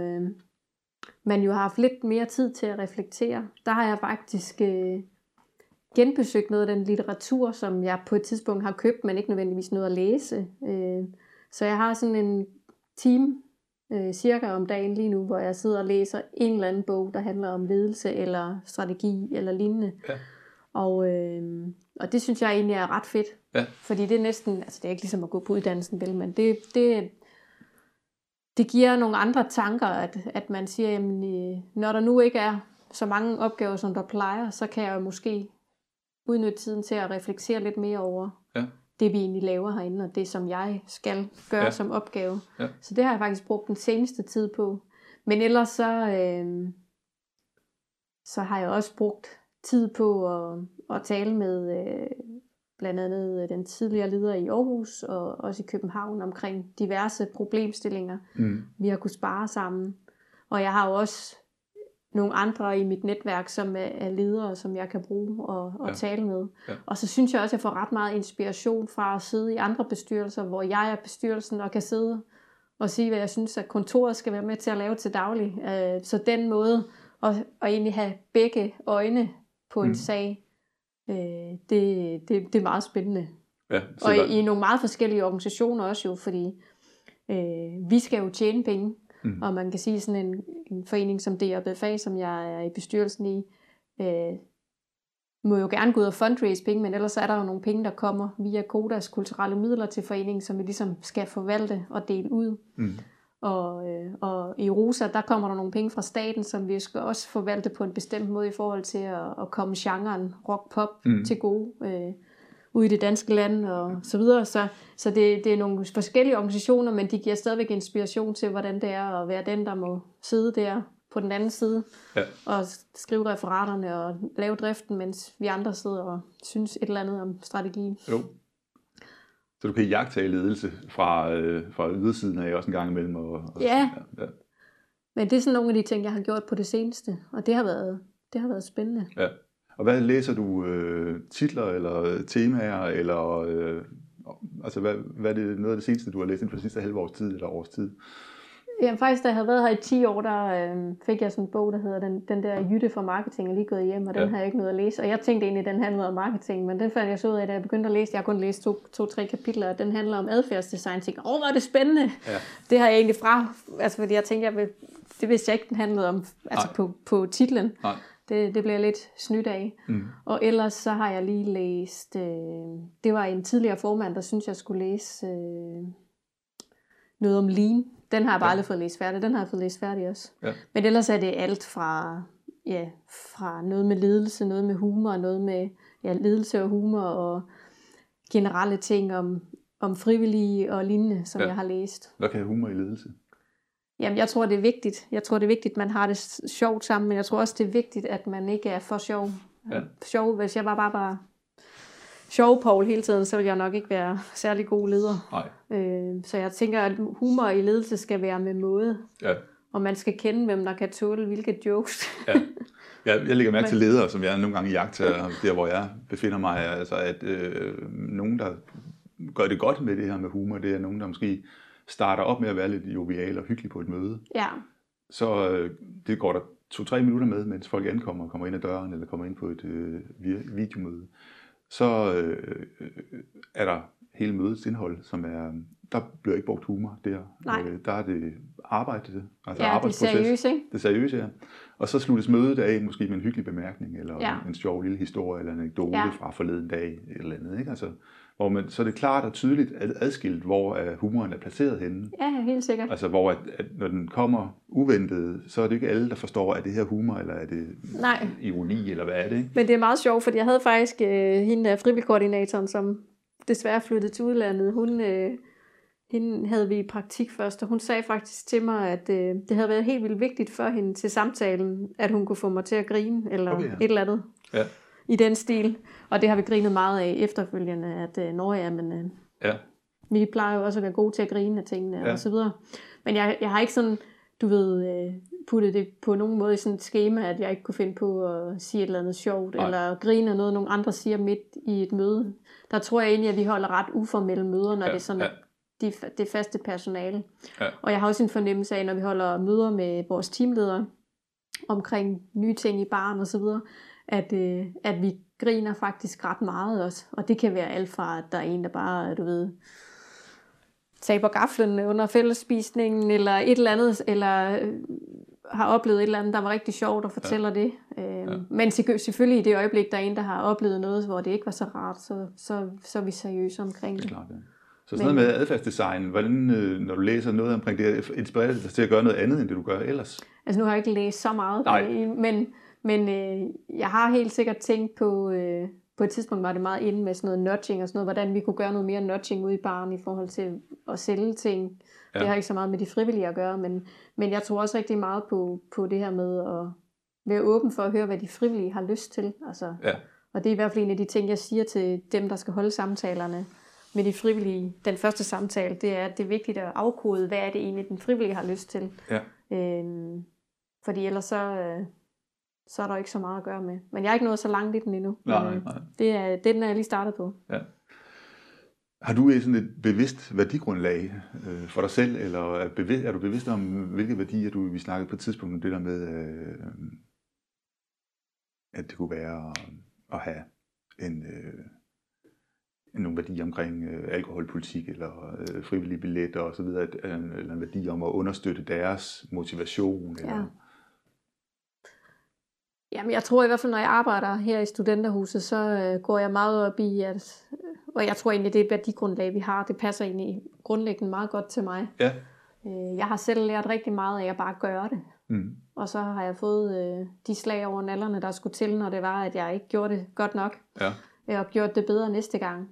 man jo har haft lidt mere tid til at reflektere, der har jeg faktisk... genbesøgt noget af den litteratur, som jeg på et tidspunkt har købt, men ikke nødvendigvis noget at læse. Så jeg har sådan en time cirka om dagen lige nu, hvor jeg sidder og læser en eller anden bog, der handler om ledelse eller strategi eller lignende. Ja. Og det synes jeg egentlig er ret fedt. Ja. Fordi det er næsten, altså det er ikke ligesom at gå på uddannelsen, vel, men det giver nogle andre tanker, at man siger, jamen, når der nu ikke er så mange opgaver, som der plejer, så kan jeg jo måske udnytte tiden til at reflektere lidt mere over det, vi egentlig laver herinde, og det, som jeg skal gøre som opgave. Ja. Så det har jeg faktisk brugt den seneste tid på. Men ellers så har jeg også brugt tid på at tale med blandt andet den tidligere leder i Aarhus, og også i København, omkring diverse problemstillinger. Mm. Vi har kunnet spare sammen. Og jeg har jo også nogle andre i mit netværk, som er ledere, som jeg kan bruge og tale med. Ja. Og så synes jeg også, at jeg får ret meget inspiration fra at sidde i andre bestyrelser, hvor jeg er bestyrelsen og kan sidde og sige, hvad jeg synes, at kontoret skal være med til at lave til daglig. Så den måde at egentlig have begge øjne på en sag, det er meget spændende. Ja, og i nogle meget forskellige organisationer også jo, fordi vi skal jo tjene penge. Mm. Og man kan sige, sådan en forening som DRBFA, som jeg er i bestyrelsen i, må jo gerne gå ud og fundraise penge, men ellers er der jo nogle penge, der kommer via Kodas kulturelle midler til foreningen, som vi ligesom skal forvalte og dele ud. Mm. Og i Rosa, der kommer der nogle penge fra staten, som vi skal også forvalte på en bestemt måde i forhold til at komme genren rock-pop til gode ude i det danske land og så videre. Så det er nogle forskellige organisationer, men de giver stadigvæk inspiration til, hvordan det er at være den, der må sidde der på den anden side og skrive referaterne og lave driften, mens vi andre sidder og synes et eller andet om strategien. Jo. Så du kan jagtage ledelse fra ydersiden af også en gang imellem? Ja. Men det er sådan nogle af de ting, jeg har gjort på det seneste, og det har været spændende. Ja. Og hvad læser du? Titler eller temaer eller Altså, hvad er det noget af det seneste, du har læst inden for det sidste halve års tid eller års tid? Jamen faktisk, da jeg havde været her i 10 år, der fik jeg sådan en bog, der hedder den der Jytte for marketing, og lige gået hjem, og den har jeg ikke noget at læse. Og jeg tænkte egentlig, at den handlede om marketing, men den fandt jeg så ud af, da jeg begyndte at læse. Jeg har kun læst 2-3 kapitler, og den handler om adfærdsdesign. Jeg tænkte, hvor er det spændende! Ja. Det har jeg egentlig fra, altså fordi jeg tænkte, det vidste jeg ikke, den handlede om, altså på titlen. Nej. Det bliver jeg lidt snydt af. Mm. Og ellers så har jeg lige læst, det var en tidligere formand, der syntes, jeg skulle læse noget om lean. Den har jeg bare aldrig fået læst færdig. Den har jeg fået læst færdig også. Ja. Men ellers er det alt fra noget med ledelse, noget med humor, noget med ledelse og humor og generelle ting om frivillige og lignende, som jeg har læst. Hvad kan humor i ledelse? Jamen, jeg tror, det er vigtigt. Jeg tror, det er vigtigt, at man har det sjovt sammen, men jeg tror også, det er vigtigt, at man ikke er for sjov. Ja. Sjov, hvis jeg bare sjov-Poul hele tiden, så vil jeg nok ikke være særlig god leder. Så jeg tænker, at humor i ledelse skal være med måde. Ja. Og man skal kende, hvem der kan tåle hvilke jokes. Ja. Jeg lægger mærke til ledere, som jeg nogle gange jagter, der hvor jeg befinder mig. Altså, at nogen, der gør det godt med det her med humor, det er nogen, der måske starter op med at være lidt jovial og hyggelig på et møde. Ja. Så det går der 2-3 minutter med, mens folk ankommer og kommer ind ad døren, eller kommer ind på et videomøde. Så er der hele mødets indhold, som er, der bliver ikke brugt humor der. Der er det arbejde, altså arbejdsproces. Det er seriøst, ikke? Det er seriøst, ja. Og så sluttes mødet af, måske med en hyggelig bemærkning, eller en sjov lille historie, eller en anekdote fra forleden dag, eller andet, ikke? Altså, hvor man, så er det klart og tydeligt adskilt, hvor humoren er placeret henne. Ja, helt sikkert. Altså, hvor at når den kommer uventet, så er det ikke alle, der forstår, er det her humor, eller er det ironi, eller hvad er det? Ikke? Men det er meget sjovt, fordi jeg havde faktisk hende, frivilligkoordinatoren, som desværre flyttede til udlandet. Hende havde vi i praktik først, og hun sagde faktisk til mig, at det havde været helt vildt vigtigt for hende til samtalen, at hun kunne få mig til at grine, eller et eller andet. Ja. I den stil. Og det har vi grinet meget af efterfølgende, at vi plejer jo også at være gode til at grine af tingene og så videre. Men jeg har ikke sådan, du ved, puttet det på nogen måde i sådan et schema, at jeg ikke kunne finde på at sige et eller andet sjovt, eller grine af noget, nogen andre siger midt i et møde. Der tror jeg egentlig, at vi holder ret uformelle møder, når det er sådan det faste personale. Ja. Og jeg har også en fornemmelse af, når vi holder møder med vores teamledere omkring nye ting i baren og så videre, at vi griner faktisk ret meget også. Og det kan være alt fra, at der er en, der bare, du ved, taber gaflen under fællesspisningen, eller et eller andet, eller har oplevet et eller andet, der var rigtig sjovt, og fortæller det. Men selvfølgelig i det øjeblik, der er en, der har oplevet noget, hvor det ikke var så rart, så er vi seriøse omkring det. Er klart, ja. Så sådan noget med adfærdsdesign, hvordan, når du læser noget omkring det, inspirerer det dig til at gøre noget andet, end det du gør ellers? Altså nu har jeg ikke læst så meget, men jeg har helt sikkert tænkt på et tidspunkt var det meget inde med sådan noget nudging og sådan noget, hvordan vi kunne gøre noget mere nudging ude i baren i forhold til at sælge ting. Ja. Det har ikke så meget med de frivillige at gøre, men jeg tror også rigtig meget på det her med at være åben for at høre, hvad de frivillige har lyst til. Altså, og det er i hvert fald en af de ting, jeg siger til dem, der skal holde samtalerne med de frivillige. Den første samtale, det er, at det er vigtigt at afkode, hvad er det egentlig, den frivillige har lyst til. Ja. Fordi ellers så er der ikke så meget at gøre med. Men jeg er ikke nået så langt i den endnu. Nej. Det er den, jeg lige startede på. Ja. Har du sådan et bevidst værdigrundlag for dig selv, eller er du bevidst om, hvilke værdier vi snakkede på et tidspunkt om det der med, at det kunne være at have nogle værdier omkring alkoholpolitik, eller frivillige billetter osv., eller en værdi om at understøtte deres motivation, eller... Jamen, jeg tror i hvert fald, når jeg arbejder her i Studenterhuset, så går jeg meget op i, og jeg tror egentlig, det er et værdigrundlag, vi har. Det passer egentlig grundlæggende meget godt til mig. Ja. Jeg har selv lært rigtig meget af at bare gøre det. Mm. Og så har jeg fået de slag over nallerne, der skulle til, når det var, at jeg ikke gjorde det godt nok. Ja. Og gjort det bedre næste gang.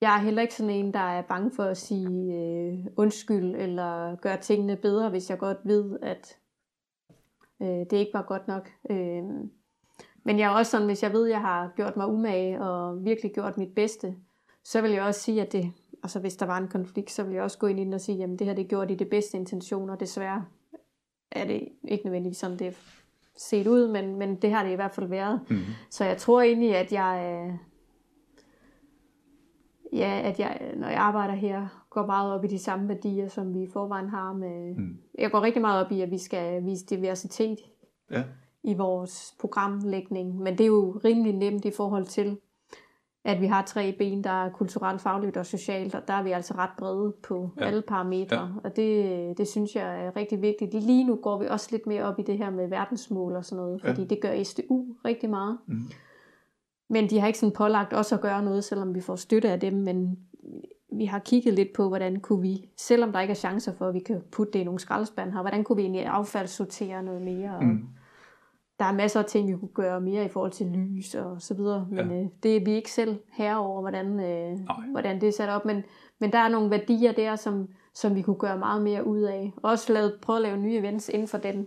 Jeg er heller ikke sådan en, der er bange for at sige undskyld, eller gøre tingene bedre, hvis jeg godt ved, at det ikke var godt nok. Men jeg er også sådan, hvis jeg ved, at jeg har gjort mig umage og virkelig gjort mit bedste, så vil jeg også sige, at det, altså hvis der var en konflikt, så vil jeg også gå ind i den og sige, jamen det her det er gjort i det bedste intentioner. Desværre er det ikke nødvendigvis sådan, det er set ud, men det har det i hvert fald været. Mm-hmm. Så jeg tror egentlig, at jeg ja, at jeg, når jeg arbejder her, går meget op i de samme værdier, som vi i forvejen har med... Mm. Jeg går rigtig meget op i, at vi skal vise diversitet ja. I vores programlægning. Men det er jo rimelig nemt i forhold til, at vi har tre ben, der er kulturelt, fagligt og socialt, og der er vi altså ret brede på ja. Alle parametre. Ja. Og det synes jeg er rigtig vigtigt. Lige nu går vi også lidt mere op i det her med verdensmål og sådan noget, fordi ja. Det gør STU rigtig meget. Mm. Men de har ikke sådan pålagt os at gøre noget, selvom vi får støtte af dem, men vi har kigget lidt på, hvordan kunne vi, selvom der ikke er chancer for, at vi kan putte det i nogle skraldespand her, hvordan kunne vi egentlig affaldssortere noget mere? Mm. Der er masser af ting, vi kunne gøre mere i forhold til lys og så videre, men ja. Det er vi ikke selv herover, hvordan det er sat op, men der er nogle værdier der, som vi kunne gøre meget mere ud af. Også prøve at lave nye events inden for den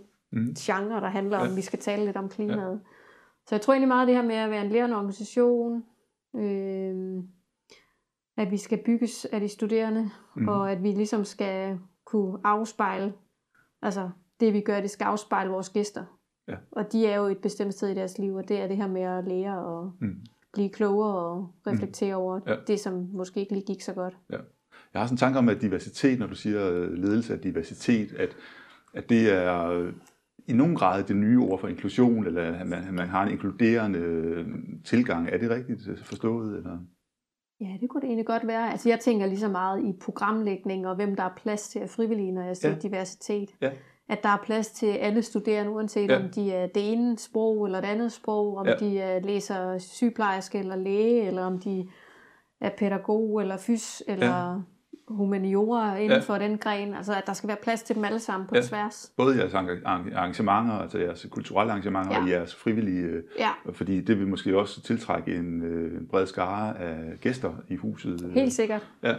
genre, der handler om, at vi skal tale lidt om klimaet. Ja. Så jeg tror egentlig meget det her med at være en lærende organisation, at vi skal bygges af de studerende, og at vi ligesom skal kunne afspejle, altså det vi gør, det skal afspejle vores gæster. Ja. Og de er jo et bestemt sted i deres liv, og det er det her med at lære og blive klogere og reflektere over det, som måske ikke lige gik så godt. Ja. Jeg har sådan en tanke om, at diversitet, når du siger ledelse af diversitet, at det er... i nogen grad det nye ord for inklusion, eller at man har en inkluderende tilgang. Er det rigtigt forstået? Eller? Ja, det kunne det egentlig godt være. Altså, jeg tænker lige så meget i programlægning, og hvem der er plads til at frivillige, når jeg siger diversitet. Ja. At der er plads til alle studerende, uanset om de er det ene sprog eller det andet sprog, om de læser sygeplejerske eller læge, eller om de er pædagog eller fys, eller... Ja. Humaniora inden for den gren, altså at der skal være plads til dem alle sammen på tværs. Både jeres arrangementer, altså jeres kulturelle arrangementer og jeres frivillige, fordi det vil måske også tiltrække en bred skare af gæster i huset. Helt sikkert. Ja.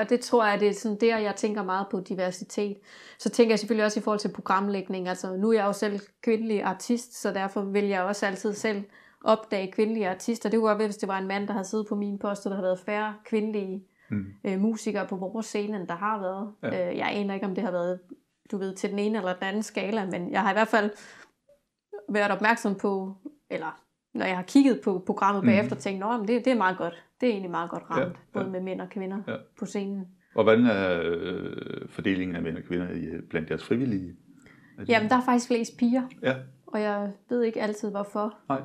Og det tror jeg, det er sådan der, jeg tænker meget på diversitet. Så tænker jeg selvfølgelig også i forhold til programlægning, altså nu er jeg jo selv kvindelig artist, så derfor vil jeg også altid selv opdage kvindelige artister. Det kunne godt være, hvis det var en mand, der havde siddet på min post, og der havde været færre kvindelige musikere på vores scene, end der har været. Ja. Jeg aner ikke, om det har været, du ved, til den ene eller den anden skala, men jeg har i hvert fald været opmærksom på, eller når jeg har kigget på programmet bagefter, tænkt, at det er meget godt. Det er egentlig meget godt ramt, både med mænd og kvinder på scenen. Og hvordan er fordelingen af mænd og kvinder blandt jeres frivillige? Jamen, der er faktisk flest piger, og jeg ved ikke altid, hvorfor. Nej.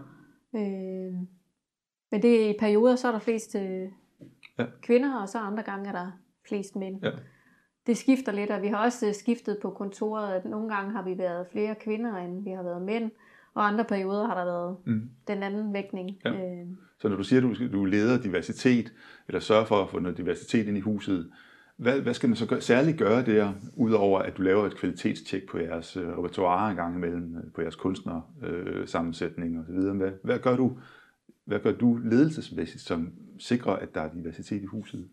Men det er i perioder, så er der flest... kvinder, og så andre gange er der flest mænd. Ja. Det skifter lidt, og vi har også skiftet på kontoret, at nogle gange har vi været flere kvinder, end vi har været mænd, og andre perioder har der været den anden vægtning. Ja. Så når du siger, at du leder diversitet, eller sørger for at få noget diversitet ind i huset, hvad skal man så særligt gøre der, udover at du laver et kvalitetstjek på jeres repertoire en gang imellem, på jeres kunstnersammensætning osv.? Hvad gør du ledelsesmæssigt, som sikrer, at der er diversitet i huset?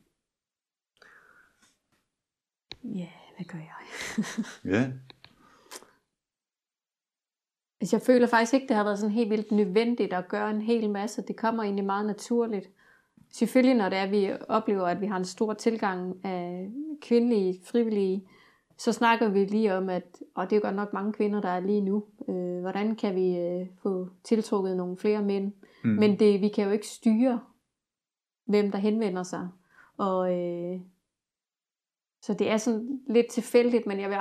Ja, hvad gør jeg? Ja. Altså, jeg føler faktisk ikke, det har været sådan helt vildt nødvendigt at gøre en hel masse. Det kommer egentlig meget naturligt. Selvfølgelig, når det er, vi oplever, at vi har en stor tilgang af kvindelige frivillige, så snakker vi lige om, at det er godt nok mange kvinder, der er lige nu. Hvordan kan vi få tiltrukket nogle flere mænd? Mm. Men vi kan jo ikke styre, hvem der henvender sig. Og, så det er sådan lidt tilfældigt, men jeg vil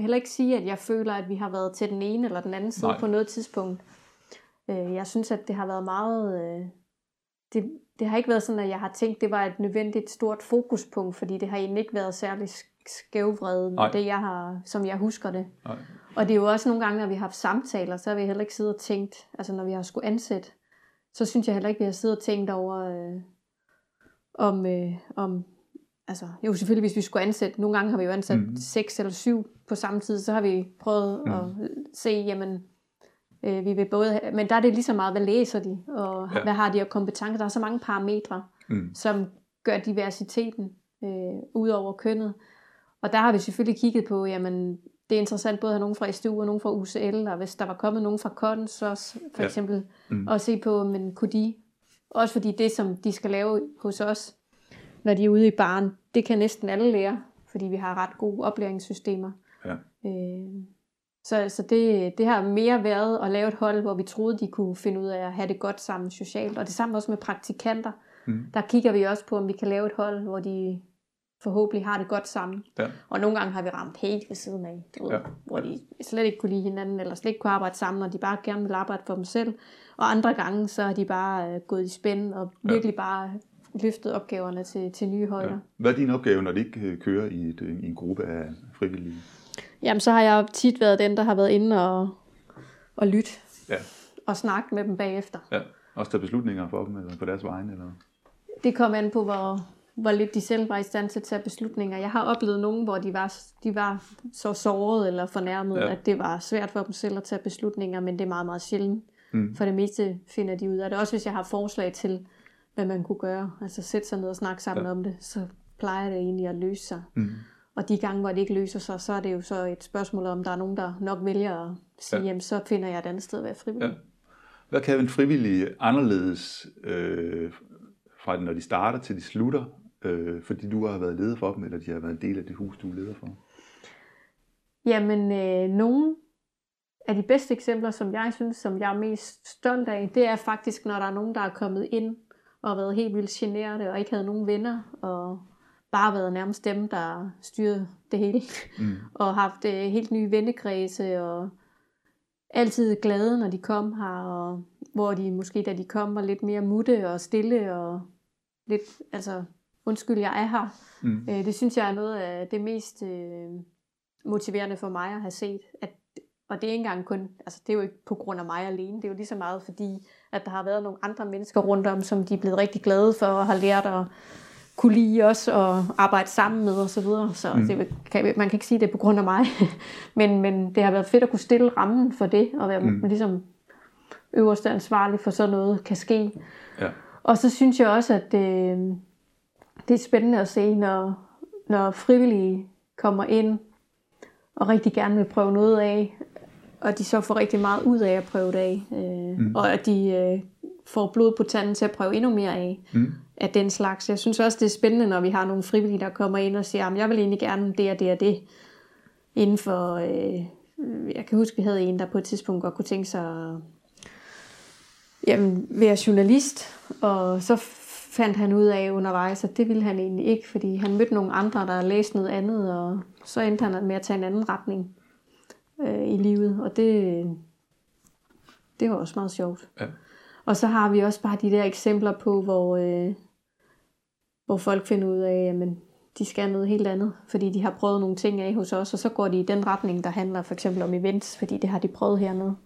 heller ikke sige, at jeg føler, at vi har været til den ene eller den anden side på noget tidspunkt. Jeg synes, at det har været meget... Det har ikke været sådan, at jeg har tænkt, det var et nødvendigt stort fokuspunkt, fordi det har egentlig ikke været særlig skævvredet med det, jeg har, som jeg husker det. Nej. Og det er jo også nogle gange, når vi har haft samtaler, så har vi heller ikke siddet og tænkt, altså når vi har skulle ansætte, så synes jeg heller ikke, vi har siddet og tænkt over, altså jo selvfølgelig, hvis vi skulle ansætte, nogle gange har vi jo ansat 6 eller 7 på samme tid, så har vi prøvet at se, jamen, vi vil både, men der er det lige så meget, hvad læser de, og hvad har de af kompetencer, der er så mange parametre, som gør diversiteten ud over kønnet. Og der har vi selvfølgelig kigget på, jamen, det er interessant både at have nogen fra STU og nogen fra UCL, og hvis der var kommet nogen fra KONS så for eksempel, og se på, men kunne de, også fordi det, som de skal lave hos os, når de er ude i baren, det kan næsten alle lære, fordi vi har ret gode oplæringssystemer. Ja. Så det har mere været at lave et hold, hvor vi troede, de kunne finde ud af at have det godt sammen socialt, og det samme også med praktikanter. Der kigger vi også på, om vi kan lave et hold, hvor de forhåbentlig har det godt sammen. Ja. Og nogle gange har vi ramt helt ved siden af, du ved, hvor de slet ikke kunne lide hinanden, eller slet ikke kunne arbejde sammen, og de bare gerne ville arbejde for dem selv. Og andre gange, så er de bare gået i spænd, og virkelig bare løftet opgaverne til nye højder. Ja. Hvad er din opgave, når det ikke kører i en gruppe af frivillige? Jamen, så har jeg tit været den, der har været inde og lytte. Ja. Og snakke med dem bagefter. Ja. Også tage beslutninger for dem, eller på deres vegne? Eller? Det kom an på, hvor lidt de selv var i stand til at tage beslutninger. Jeg har oplevet nogen, hvor de var så såret eller fornærmet, at det var svært for dem selv at tage beslutninger, men det er meget, meget sjældent. For det meste finder de ud af det. Også hvis jeg har forslag til, hvad man kunne gøre, altså sætte sig ned og snakke sammen om det, så plejer det egentlig at løse sig. Og de gange, hvor det ikke løser sig, så er det jo så et spørgsmål om, der er nogen, der nok vælger at sige, jamen så finder jeg et andet sted at være frivillig. Ja. Hvad kan en frivillig anderledes fra når de starter til de slutter, fordi du har været leder for dem, eller de har været en del af det hus, du er leder for? Jamen, nogle af de bedste eksempler, som jeg er mest stolt af, det er faktisk, når der er nogen, der er kommet ind og har været helt vildt generet og ikke havde nogen venner, og bare været nærmest dem, der styrede det hele, og haft helt nye vennekredse, og altid glade, når de kom her, og hvor de måske, da de kom, var lidt mere mutte og stille, og lidt, altså, undskyld, jeg er her. Det synes jeg er noget af det mest motiverende for mig at have set, og det er ikke engang kun, altså det er jo ikke på grund af mig alene, det er jo lige så meget fordi, at der har været nogle andre mennesker rundt om, som de er blevet rigtig glade for, og har lært at kunne lide os, og arbejde sammen med, og så videre, så man kan ikke sige, det er på grund af mig, men det har været fedt at kunne stille rammen for det, og være ligesom øverste ansvarlig for sådan noget kan ske. Ja. Og så synes jeg også, at det er spændende at se, når frivillige kommer ind, og rigtig gerne vil prøve noget af, og de så får rigtig meget ud af at prøve det af, og at de får blod på tanden til at prøve endnu mere af, af den slags. Jeg synes også, det er spændende, når vi har nogle frivillige, der kommer ind og siger, jeg vil egentlig gerne det og det og det, inden for, jeg kan huske, vi havde en, der på et tidspunkt godt kunne tænke sig at være journalist, og så fandt han ud af undervejs, at det ville han egentlig ikke, fordi han mødte nogle andre, der læste noget andet, og så endte han med at tage en anden retning i livet, og det var også meget sjovt. Ja. Og så har vi også bare de der eksempler på, hvor folk finder ud af, at de skal noget helt andet, fordi de har prøvet nogle ting af hos os, og så går de i den retning, der handler for eksempel om events, fordi det har de prøvet hernede,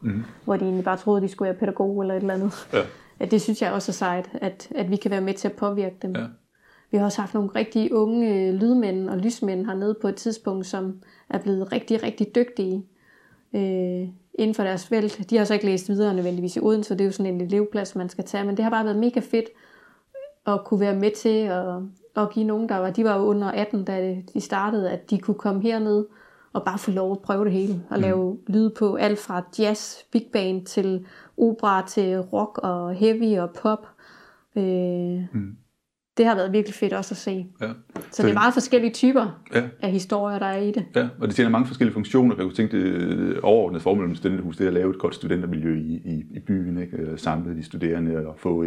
hvor de egentlig bare troede, de skulle være pædagog eller et eller andet. Ja. Det synes jeg også er sejt, at vi kan være med til at påvirke dem. Ja. Vi har også haft nogle rigtig unge lydmænd og lysmænd hernede på et tidspunkt, som er blevet rigtig, rigtig dygtige inden for deres felt. De har så ikke læst videre nødvendigvis i Odense, så det er jo sådan en elevplads, man skal tage, men det har bare været mega fedt at kunne være med til at give nogen, de var jo under 18, da de startede, at de kunne komme herned og bare få lov at prøve det hele, og lave lyd på alt fra jazz, big band til opera, til rock og heavy og pop. Det har været virkelig fedt også at se. Ja. Så det er meget forskellige typer af historier, der er i det. Ja, og det tjener mange forskellige funktioner. Jeg kunne tænke, det overordnede formål med studenterhus, det er at lave et godt studentermiljø i byen, ikke? Samle de studerende og få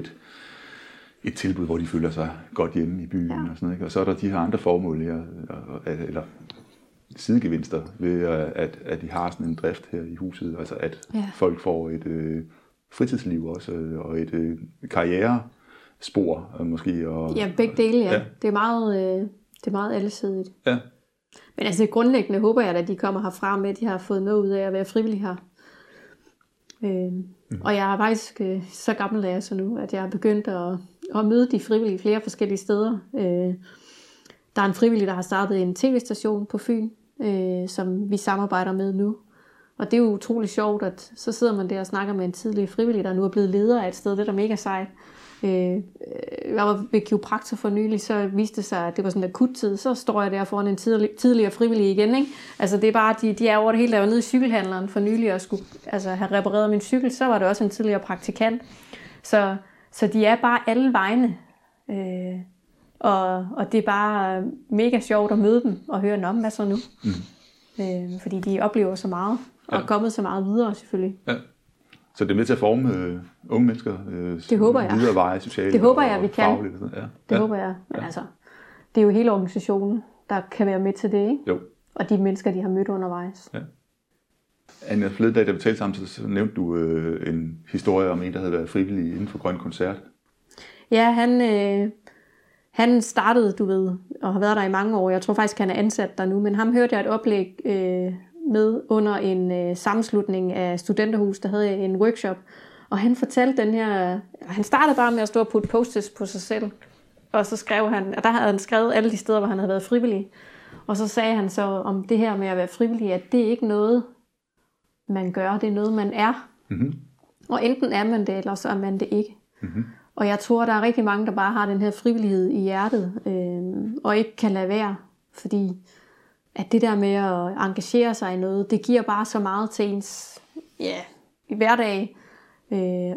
et tilbud, hvor de føler sig godt hjemme i byen. Ja. Og sådan noget, ikke? Og så er der de her andre formål her, eller sidegevinster ved, at de har sådan en drift her i huset. Altså at folk får et fritidsliv også, og et karriere. Spor måske. Begge dele, ja. Det er meget allesidigt. Ja. Men altså grundlæggende håber jeg, at de kommer herfra med, at de har fået noget ud af at være frivillige her. Og jeg er faktisk så gammel af så nu, at jeg er begyndt at møde de frivillige flere forskellige steder. Der er en frivillig, der har startet en tv-station på Fyn, som vi samarbejder med nu. Og det er jo utrolig sjovt, at så sidder man der og snakker med en tidlig frivillig, der nu er blevet leder af et sted. Det er da mega sejt. Jeg var ved kiropraktor for nylig, så viste det sig, at det var sådan en akut tid, så står jeg der foran en tidligere frivillig igen, ikke? Altså det er bare, de er over det hele, der var nede i cykelhandleren for nylig og skulle have repareret min cykel, så var det også en tidligere praktikant. Så de er bare alle vegne, og det er bare mega sjovt at møde dem og høre om, hvad så nu? Fordi de oplever så meget og er kommet så meget videre selvfølgelig. Ja. Så det er med til at forme unge mennesker det håber jeg. Videre veje socialt. Det håber jeg, vi kan. Fagligt, ja. Det håber jeg. Men altså, det er jo hele organisationen, der kan være med til det, ikke? Jo. Og de mennesker, de har mødt undervejs. Ja. Anja, forleden dag, da vi talte sammen, så nævnte du en historie om en, der havde været frivillig inden for Grøn Koncert. Ja, han startede, du ved, og har været der i mange år. Jeg tror faktisk, han er ansat der nu, men ham hørte jeg et oplæg med under en sammenslutning af studenterhus, der havde en workshop. Og han fortalte den her... Han startede bare med at stå og putte post-its på sig selv. Og så skrev han... Og der havde han skrevet alle de steder, hvor han havde været frivillig. Og så sagde han så om det her med at være frivillig, at det er ikke noget, man gør. Det er noget, man er. Mm-hmm. Og enten er man det, eller så er man det ikke. Mm-hmm. Og jeg tror, der er rigtig mange, der bare har den her frivillighed i hjertet, og ikke kan lade være, fordi at det der med at engagere sig i noget, det giver bare så meget til ens hverdag,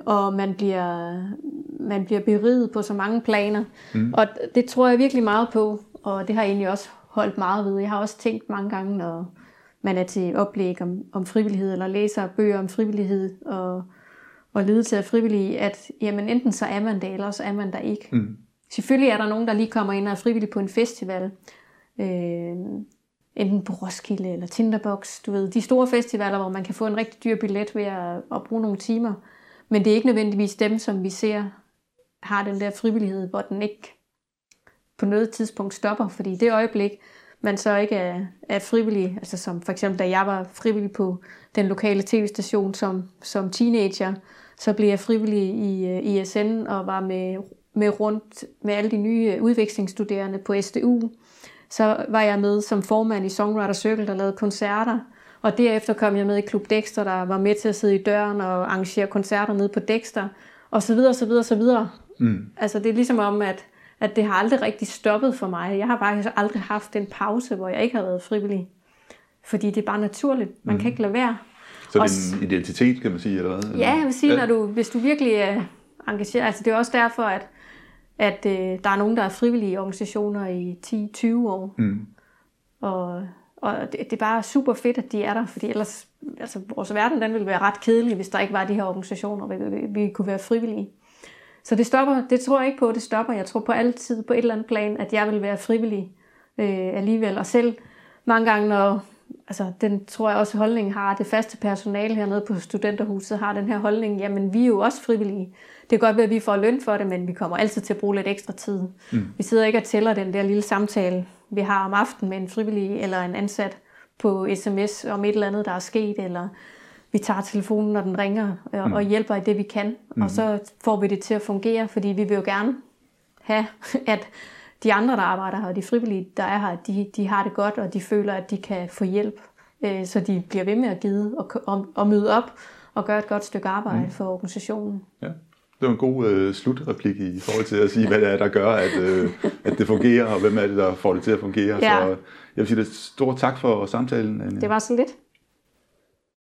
og man bliver beriget på så mange planer. Mm. Og det tror jeg virkelig meget på, og det har jeg egentlig også holdt meget ved. Jeg har også tænkt mange gange, når man er til oplæg om frivillighed, eller læser bøger om frivillighed, og ledelse af frivillige, at jamen, enten så er man det, eller så er man der ikke. Mm. Selvfølgelig er der nogen, der lige kommer ind og er frivillig på en festival. Enten på Roskilde eller Tinderbox. Du ved, de store festivaler, hvor man kan få en rigtig dyr billet ved at bruge nogle timer. Men det er ikke nødvendigvis dem, som vi ser, har den der frivillighed, hvor den ikke på noget tidspunkt stopper. Fordi det øjeblik, man så ikke er frivillig, altså som for eksempel, da jeg var frivillig på den lokale tv-station som teenager, så blev jeg frivillig i ISN og var med rundt med alle de nye udvekslingsstuderende på STU. Så var jeg med som formand i Songwriter Circle, der lavede koncerter. Og derefter kom jeg med i Klub Dexter, der var med til at sidde i døren og arrangere koncerter nede på Dexter. Og så videre, så videre, så videre. Mm. Altså det er ligesom om, at det har aldrig rigtig stoppet for mig. Jeg har faktisk aldrig haft en pause, hvor jeg ikke har været frivillig. Fordi det er bare naturligt. Man kan ikke lade være. Så det er en identitet, kan man sige, eller hvad? Ja, jeg vil sige, hvis du virkelig er engageret. Altså det er også derfor, at der er nogen, der er frivillige organisationer i 10-20 år. Mm. Og det er bare super fedt, at de er der, fordi ellers, altså vores verden, den ville være ret kedelig, hvis der ikke var de her organisationer, vi kunne være frivillige. Så det stopper, det tror jeg ikke på, det stopper. Jeg tror på altid på et eller andet plan, at jeg vil være frivillig alligevel. Og selv mange gange, når, altså den tror jeg også holdningen har, det faste personale hernede på studenterhuset har den her holdning, jamen vi er jo også frivillige. Det kan godt være, at vi får løn for det, men vi kommer altid til at bruge lidt ekstra tid. Mm. Vi sidder ikke og tæller den der lille samtale, vi har om aftenen med en frivillig eller en ansat på sms om et eller andet, der er sket, eller... Vi tager telefonen, når den ringer, og hjælper i det, vi kan. Mm. Og så får vi det til at fungere, fordi vi vil jo gerne have, at de andre, der arbejder her, og de frivillige, der er her, de har det godt, og de føler, at de kan få hjælp. Så de bliver ved med at give og møde op og gøre et godt stykke arbejde for organisationen. Ja. Det var en god slutreplik i forhold til at sige, hvad det er, der gør, at det fungerer, og hvem er det, der får det til at fungere. Ja. Så jeg vil sige et stort tak for samtalen, Anja. Det var så lidt.